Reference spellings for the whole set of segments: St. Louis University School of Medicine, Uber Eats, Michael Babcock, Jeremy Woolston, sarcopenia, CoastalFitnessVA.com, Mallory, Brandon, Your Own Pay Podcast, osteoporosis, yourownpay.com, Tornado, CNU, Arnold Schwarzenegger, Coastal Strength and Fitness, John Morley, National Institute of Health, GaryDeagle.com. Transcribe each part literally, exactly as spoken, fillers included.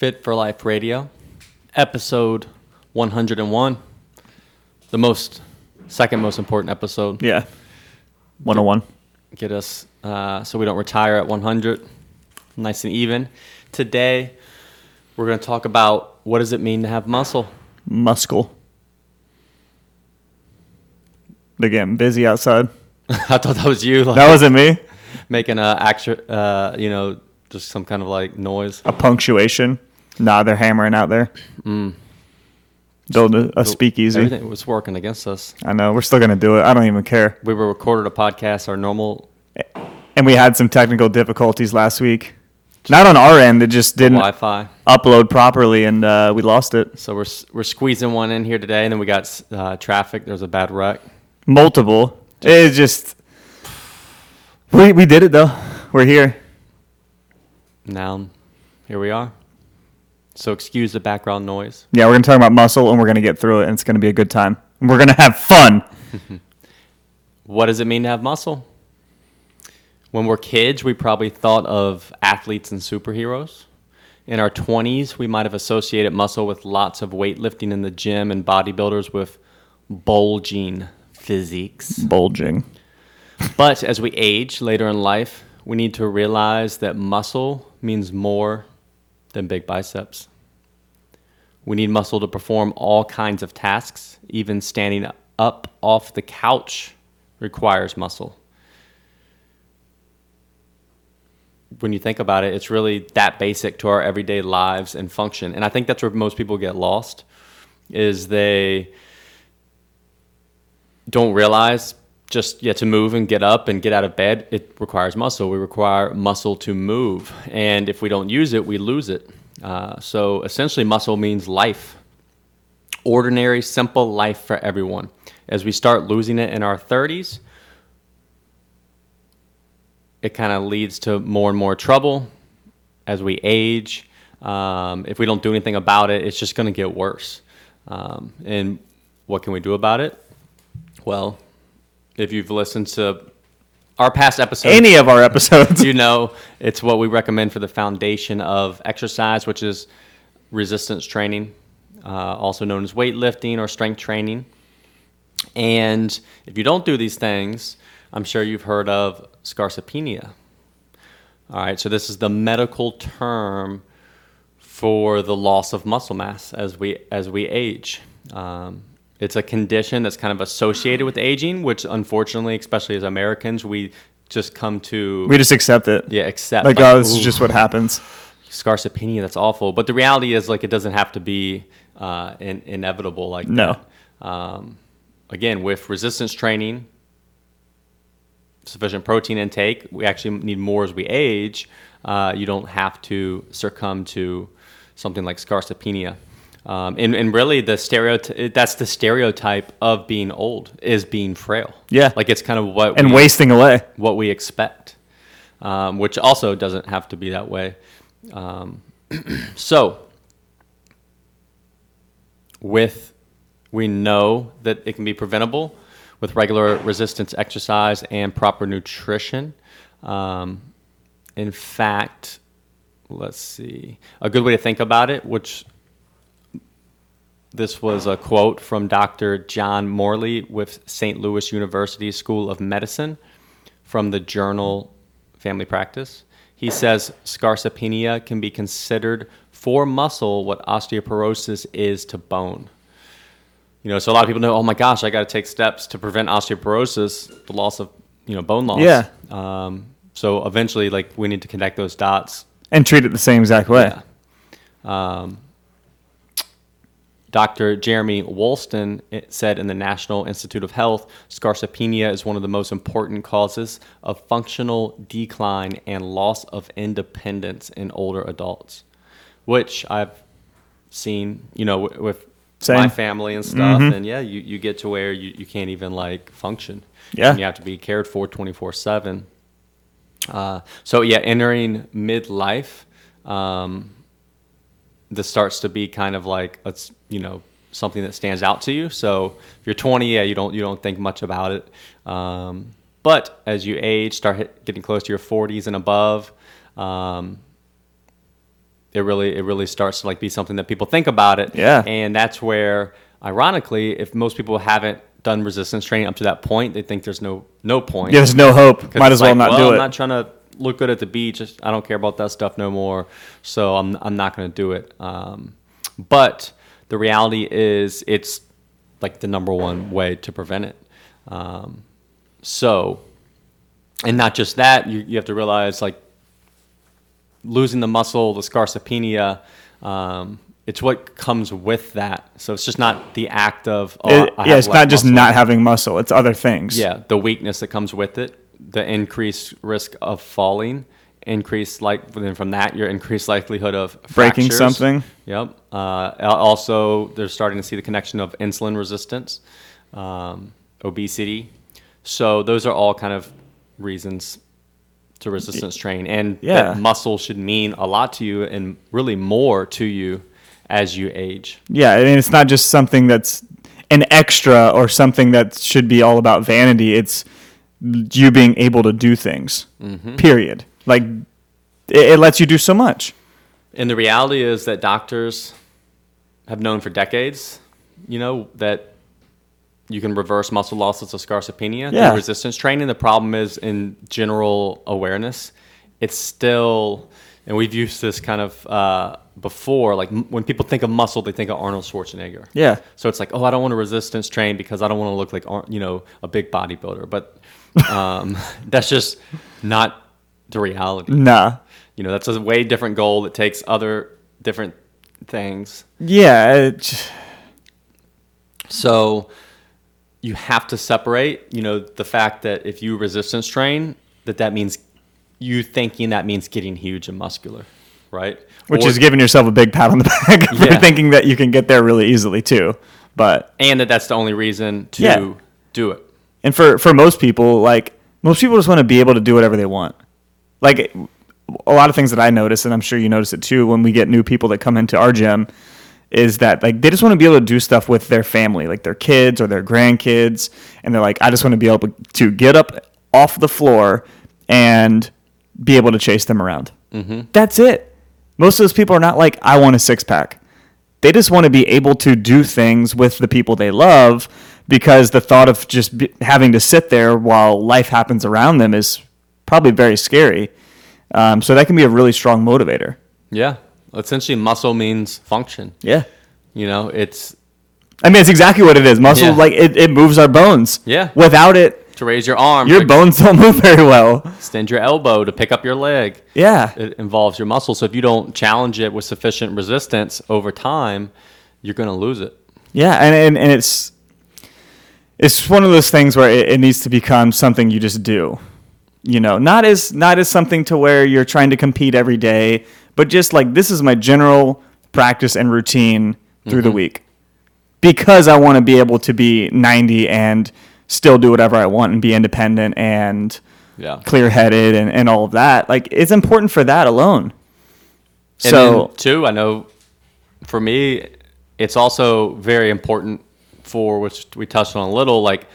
Fit for Life Radio, episode one oh one, the most, second most important episode. Yeah, one oh one. Get us uh, so we don't retire at one hundred, nice and even. Today, we're going to talk about what does it mean to have muscle? Muscle. They're getting busy outside. I thought that was you. Like, that wasn't me. Making a extra, uh, you know, just some kind of like noise. A punctuation. Nah, they're hammering out there. Mm. Build a, a speakeasy. Everything was working against us. I know. We're still going to do it. I don't even care. We were recorded a podcast, our normal. And we had some technical difficulties last week. Not on our end. It just didn't Wi-Fi. Upload properly, and uh, we lost it. So we're we're squeezing one in here today, and then we got uh, traffic. There was a bad wreck. Multiple. It's just... We we did it, though. We're here. Now, here we are. So excuse the background noise. Yeah, we're going to talk about muscle, and we're going to get through it, and it's going to be a good time. And we're going to have fun. What does it mean to have muscle? When we're kids, we probably thought of athletes and superheroes. In our twenties, we might have associated muscle with lots of weightlifting in the gym and bodybuilders with bulging physiques. Bulging. But as we age later in life, we need to realize that muscle means more than big biceps. We need muscle to perform all kinds of tasks. Even standing up off the couch requires muscle. When you think about it, it's really that basic to our everyday lives and function. And I think that's where most people get lost, is they don't realize just yeah, to move and get up and get out of bed, it requires muscle. We require muscle to move. And if we don't use it, we lose it. Uh, so essentially, muscle means life. Ordinary, simple life for everyone. As we start losing it in our thirties, it kind of leads to more and more trouble as we age. Um, if we don't do anything about it, it's just going to get worse. Um, and what can we do about it? Well, if you've listened to our past episodes, any of our episodes, you know it's what we recommend for the foundation of exercise, which is resistance training, uh, also known as weightlifting or strength training. And if you don't do these things, I'm sure you've heard of sarcopenia. All right, so this is the medical term for the loss of muscle mass as we as we age. Um, It's a condition that's kind of associated with aging, which unfortunately, especially as Americans, we just come to... We just accept it. Yeah, accept. Like, like oh, this ooh, is just what happens. Sarcopenia, that's awful. But the reality is, like, it doesn't have to be uh, in- inevitable like no. that. Um, again, with resistance training, sufficient protein intake, we actually need more as we age. Uh, you don't have to succumb to something like sarcopenia. Um, and, and really, the stereotype, that's the stereotype of being old, is being frail. Yeah. Like, it's kind of what... And we, wasting away. What we expect, um, which also doesn't have to be that way. Um, so, with, we know that it can be preventable with regular resistance exercise and proper nutrition. Um, in fact, let's see, a good way to think about it, which... This was a quote from Doctor John Morley with Saint Louis University School of Medicine from the journal Family Practice. He says, sarcopenia can be considered for muscle what osteoporosis is to bone. You know, so a lot of people know, oh my gosh, I got to take steps to prevent osteoporosis, the loss of, you know, bone loss. Yeah. Um, so eventually, like, we need to connect those dots. And treat it the same exact way. Yeah. Um, Doctor Jeremy Woolston said in the National Institute of Health, sarcopenia is one of the most important causes of functional decline and loss of independence in older adults, which I've seen, you know, w- with Same. my family and stuff. Mm-hmm. And yeah, you, you get to where you, you can't even like function. Yeah. And you have to be cared for twenty-four seven. Uh, so yeah, entering midlife, um, this starts to be kind of like a, you know, something that stands out to you. So if you're twenty, yeah, you don't you don't think much about it. Um, but as you age, start hit, getting close to your forties and above, um, it really it really starts to like be something that people think about it. Yeah. And that's where, ironically, if most people haven't done resistance training up to that point, they think there's no no point. Yeah, there's no hope. Might as well, like, not well, do I'm it. I'm not trying to look good at the beach. I don't care about that stuff no more. So I'm I'm not going to do it. Um, but the reality is, it's like the number one way to prevent it. Um, so, and not just that, you you have to realize, like, losing the muscle, the sarcopenia, um, it's what comes with that. So it's just not the act of, oh, it, I have yeah, it's not just muscle. Not having muscle. It's other things. Yeah, the weakness that comes with it, the increased risk of falling, increased like then from that your increased likelihood of breaking fractures. Something. Yep. Uh, also, they're starting to see the connection of insulin resistance, um, obesity. So those are all kind of reasons to resistance train, and yeah. that muscle should mean a lot to you, and really more to you as you age. Yeah, I mean, it's not just something that's an extra or something that should be all about vanity. It's you being able to do things, mm-hmm. period. Like, it, it lets you do so much. And the reality is that doctors have known for decades, you know, that you can reverse muscle loss as a sarcopenia yeah. through resistance training. The problem is in general awareness. It's still, and we've used this kind of uh, before, like m- when people think of muscle, they think of Arnold Schwarzenegger. Yeah. So it's like, oh, I don't want to resistance train because I don't want to look like, Ar- you know, a big bodybuilder. But um, that's just not the reality. Nah. You know, that's a way different goal that takes other different things. Yeah. It... So... you have to separate, you know, the fact that if you resistance train, that that means you thinking that means getting huge and muscular, right? Which or, is giving yourself a big pat on the back for yeah. thinking that you can get there really easily too. But and that that's the only reason to yeah. do it. And for, for most people, like most people just want to be able to do whatever they want. Like a lot of things that I notice, and I'm sure you notice it too, when we get new people that come into our gym, is that like they just want to be able to do stuff with their family, like their kids or their grandkids, and they're like, I just want to be able to get up off the floor and be able to chase them around. Mm-hmm. That's it. Most of those people are not like, I want a six-pack. They just want to be able to do things with the people they love, because the thought of just be- having to sit there while life happens around them is probably very scary. Um, so that can be a really strong motivator. Yeah. Essentially, muscle means function. Yeah. You know, it's... I mean, it's exactly what it is. Muscle, yeah. like, it, it moves our bones. Yeah. Without it... To raise your arm. Your bones don't move very well. Extend your elbow to pick up your leg. Yeah. It involves your muscle. So if you don't challenge it with sufficient resistance over time, you're going to lose it. Yeah, and, and, and it's... It's one of those things where it, it needs to become something you just do. You know, not as not as something to where you're trying to compete every day, but just like, this is my general practice and routine through mm-hmm. the week, because I want to be able to be ninety and still do whatever I want and be independent and yeah. clear-headed and, and all of that. Like, it's important for that alone. And so then, too, I know for me, it's also very important for, which we touched on a little, like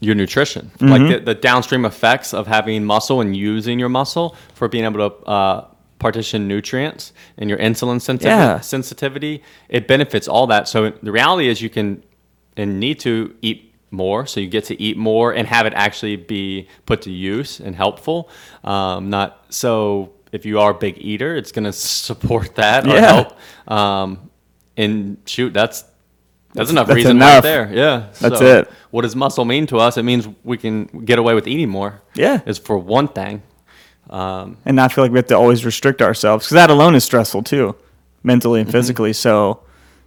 your nutrition, mm-hmm. like the, the downstream effects of having muscle and using your muscle for being able to, uh, partition nutrients and your insulin sensi- yeah. sensitivity, it benefits all that. So the reality is you can and need to eat more. So you get to eat more and have it actually be put to use and helpful. Um, not so if you are a big eater, it's going to support that yeah. or help. Um, and shoot, that's that's, that's enough that's reason enough. right there. Yeah, that's so it. What does muscle mean to us? It means we can get away with eating more. Yeah, is for one thing. Um, and not feel like we have to always restrict ourselves, because that alone is stressful too, mentally and physically. Mm-hmm. So,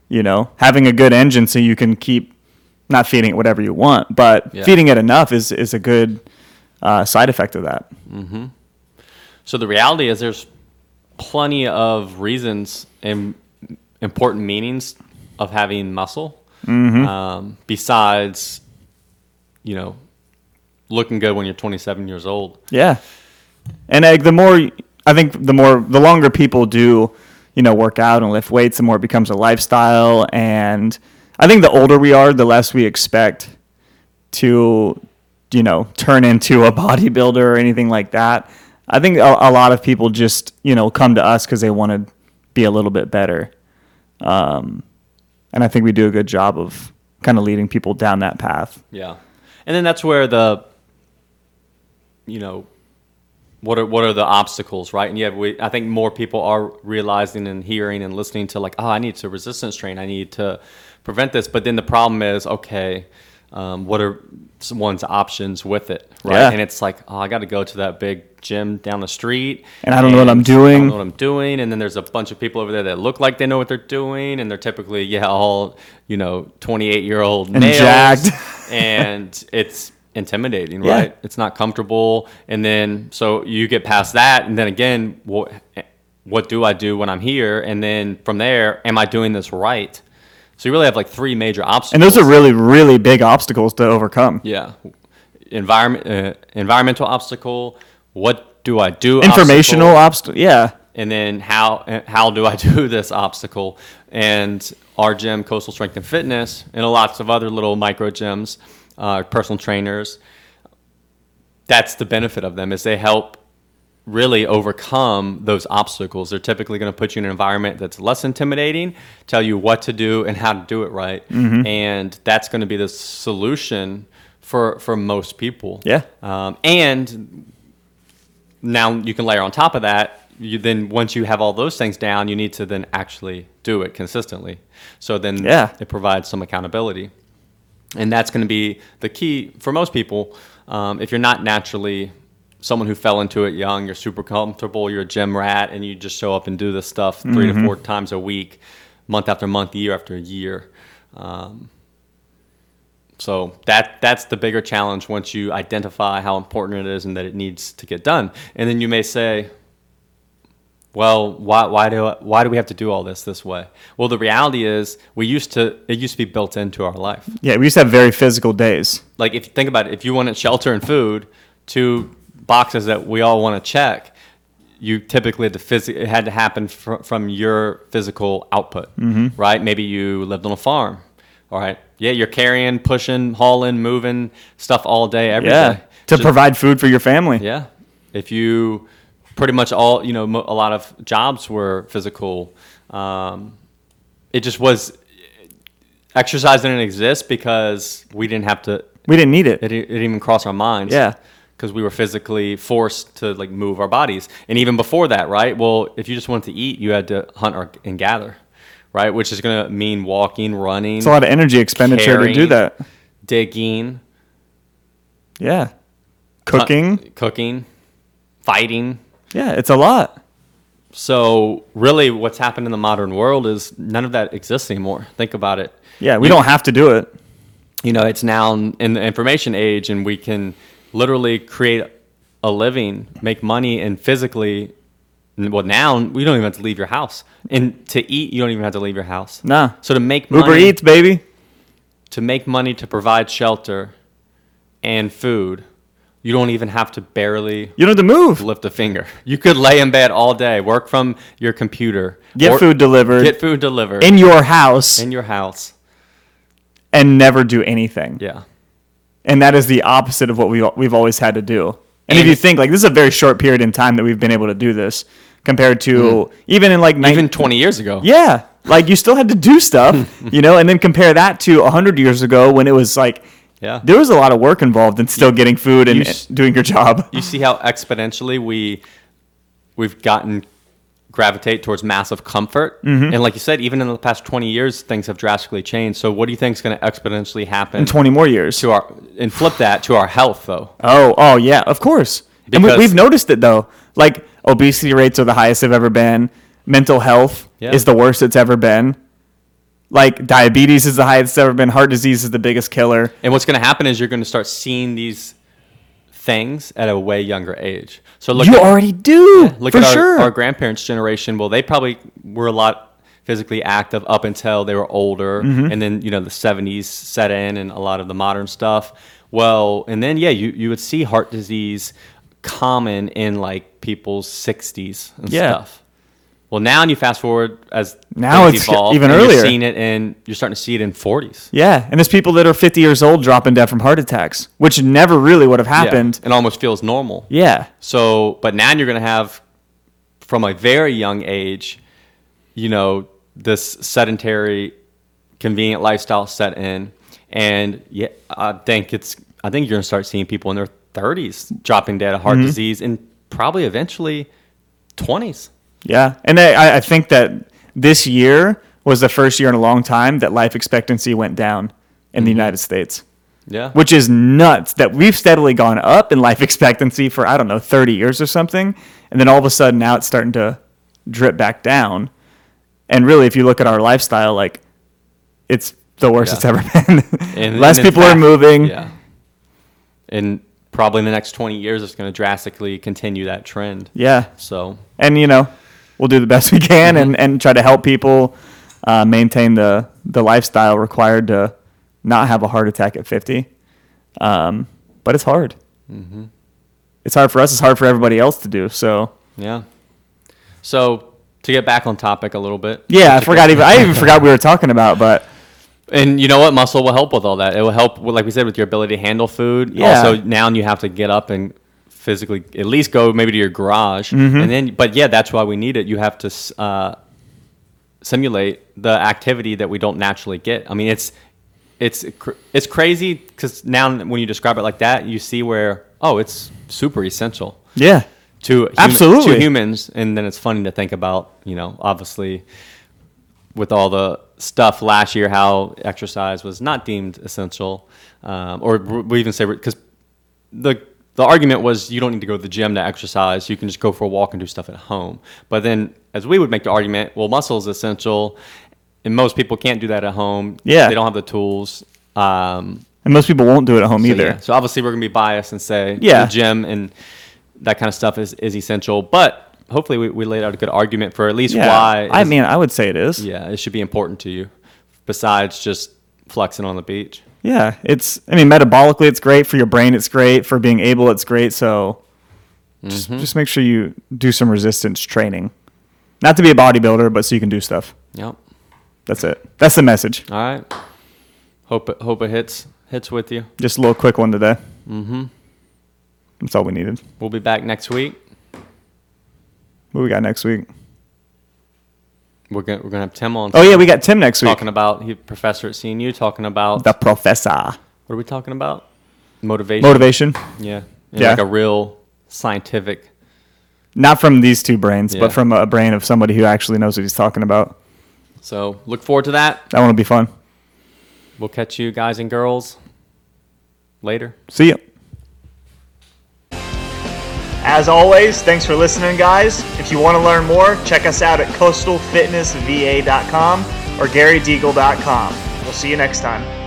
you know, having a good engine so you can keep not feeding it whatever you want, but yeah. feeding it enough is, is a good uh, side effect of that. Mm-hmm. So the reality is there's plenty of reasons and important meanings of having muscle mm-hmm. um, besides, you know, looking good when you're twenty-seven years old. Yeah. And like the more, I think the more, the longer people do, you know, work out and lift weights, the more it becomes a lifestyle. And I think the older we are, the less we expect to, you know, turn into a bodybuilder or anything like that. I think a, a lot of people just, you know, come to us because they want to be a little bit better. Um, and I think we do a good job of kind of leading people down that path. Yeah. And then that's where the, you know, what are what are the obstacles, right? And yeah, we, I think more people are realizing and hearing and listening to like, oh, I need to resistance train. I need to prevent this. But then the problem is, okay, um, what are someone's options with it, right? Yeah. And it's like, oh, I got to go to that big gym down the street. And I don't and know what I'm doing. I don't know what I'm doing. And then there's a bunch of people over there that look like they know what they're doing. And they're typically, yeah, all, you know, twenty-eight-year-old males. And jacked. And it's intimidating, right? Yeah. It's not comfortable. And then so you get past that, and then again, what what do I do when I'm here? And then from there, am I doing this right? So you really have like three major obstacles, and those are really really big obstacles to overcome. Yeah. Environment, uh, environmental obstacle, what do I do, informational obstacle, obst- yeah and then how how do I do this obstacle. And our gym, Coastal Strength and Fitness, and lots of other little micro gyms, Uh, personal trainers, that's the benefit of them, is they help really overcome those obstacles. They're typically going to put you in an environment that's less intimidating, tell you what to do and how to do it right. Mm-hmm. And that's going to be the solution for for most people. Yeah. Um, and now you can layer on top of that, you then once you have all those things down, you need to then actually do it consistently. So then yeah. it provides some accountability. And that's going to be the key for most people. Um, if you're not naturally someone who fell into it young, you're super comfortable, you're a gym rat, and you just show up and do this stuff three mm-hmm. to four times a week, month after month, year after year. Um, so that that's the bigger challenge once you identify how important it is and that it needs to get done. And then you may say, well, why why do I, why do we have to do all this this way? Well, the reality is we used to it used to be built into our life. Yeah, we used to have very physical days. Like if you think about it, if you wanted shelter and food, two boxes that we all want to check, you typically had to phys- it had to happen fr- from your physical output, mm-hmm. right? Maybe you lived on a farm. All right. Yeah, you're carrying, pushing, hauling, moving stuff all day, every yeah, day to Just, provide food for your family. Yeah. If you Pretty much all, you know, a lot of jobs were physical. Um, it just was, exercise didn't exist because we didn't have to. We didn't need it. It, it didn't even cross our minds. Yeah. Because we were physically forced to, like, move our bodies. And even before that, right? Well, if you just wanted to eat, you had to hunt or, and gather, right? Which is going to mean walking, running. It's a lot of energy expenditure carrying, to do that. Digging. Yeah. Cooking. Hunt, cooking. Fighting. Yeah, it's a lot. So really what's happened in the modern world is none of that exists anymore. Think about it. Yeah, we you, don't have to do it. You know, it's now in the information age, and we can literally create a living, make money, and physically, well, now we don't even have to leave your house. And to eat, you don't even have to leave your house. Nah. So to make money. Uber Eats, baby. To make money, to provide shelter and food. You don't even have to barely you don't have to move. Lift a finger. You could lay in bed all day, work from your computer. Get or, food delivered. Get food delivered. In your house. In your house. And never do anything. Yeah. And that is the opposite of what we, we've always had to do. And, and if you think, like, this is a very short period in time that we've been able to do this compared to mm-hmm. even in like... nineteen, even twenty years ago. Yeah. Like, you still had to do stuff, you know, and then compare that to one hundred years ago when it was like... Yeah, there was a lot of work involved in still getting food and you, doing your job. You see how exponentially we we've gotten gravitate towards massive comfort, mm-hmm. and like you said, even in the past twenty years, things have drastically changed. So, what do you think is going to exponentially happen in twenty more years? To our and flip that to our health, though. Oh, oh yeah, of course. Because and we, we've noticed it though. Like obesity rates are the highest they've ever been. Mental health yeah. is the worst it's ever been. Like diabetes is the highest it's ever been. Heart disease is the biggest killer. And what's going to happen is you're going to start seeing these things at a way younger age. So look, you at, already do. Yeah, look for at our, sure. our grandparents' generation. Well, they probably were a lot physically active up until they were older, mm-hmm. and then you know the seventies set in, and a lot of the modern stuff. Well, and then yeah, you you would see heart disease common in like people's sixties and yeah. stuff. Well, now, and you fast forward as now it's evolve, even earlier. You're seeing it, and you're starting to see it in forties. Yeah, and there's people that are fifty years old dropping dead from heart attacks, which never really would have happened, yeah, and almost feels normal. Yeah. So, but now you're going to have, from a very young age, you know, this sedentary, convenient lifestyle set in. And yeah, I think it's, I think you're going to start seeing people in their thirties dropping dead of heart mm-hmm. disease, and probably eventually twenties. Yeah. And I, I think that this year was the first year in a long time that life expectancy went down in mm-hmm. the United States. Yeah. Which is nuts that we've steadily gone up in life expectancy for, I don't know, thirty years or something. And then all of a sudden now it's starting to drip back down. And really, if you look at our lifestyle, like it's the worst yeah. it's ever been. And, Less and people fact, are moving. Yeah. And probably in the next twenty years, it's going to drastically continue that trend. Yeah. So, and you know, we'll do the best we can mm-hmm. and, and try to help people uh, maintain the, the lifestyle required to not have a heart attack at fifty. Um, but it's hard. Mm-hmm. It's hard for us. It's hard for everybody else to do. So, yeah. So to get back on topic a little bit. Yeah. I forgot even, I even forgot we were talking about, but. And you know what? Muscle will help with all that. It will help, like we said, with your ability to handle food. Yeah. Also, now you have to get up and physically at least go maybe to your garage. Mm-hmm. And then, but yeah, that's why we need it. You have to uh, simulate the activity that we don't naturally get. I mean, it's, It's it's crazy because now when you describe it like that, you see where, oh, it's super essential. Yeah, to hum- absolutely to humans, and then it's funny to think about, you know, obviously with all the stuff last year, how exercise was not deemed essential, um, or we even say because the the argument was you don't need to go to the gym to exercise, you can just go for a walk and do stuff at home. But then as we would make the argument, well, muscle is essential. And most people can't do that at home. Yeah. They don't have the tools. Um, and most people won't do it at home so, either. Yeah. So obviously we're going to be biased and say yeah. the gym and that kind of stuff is, is essential. But hopefully we, we laid out a good argument for at least yeah. why. I mean, I would say it is. Yeah, it should be important to you besides just flexing on the beach. Yeah, it's, I mean, metabolically it's great. For your brain it's great. For being able it's great. So just, mm-hmm. just make sure you do some resistance training. Not to be a bodybuilder, but so you can do stuff. Yep. That's it. That's the message. All right. Hope it, hope it hits hits with you. Just a little quick one today. Mm-hmm. That's all we needed. We'll be back next week. What we got next week? We're gonna we're gonna have Tim on. Oh yeah, we got Tim next week. Talking about he professor at C N U. Talking about the professor. What are we talking about? Motivation. Motivation. Yeah. Yeah. Like a real scientific. Not from these two brains, yeah. but from a brain of somebody who actually knows what he's talking about. So look forward to that. That one will be fun. We'll catch you guys and girls later. See ya. As always, thanks for listening, guys. If you want to learn more, check us out at Coastal Fitness V A dot com or Gary Deagle dot com. We'll see you next time.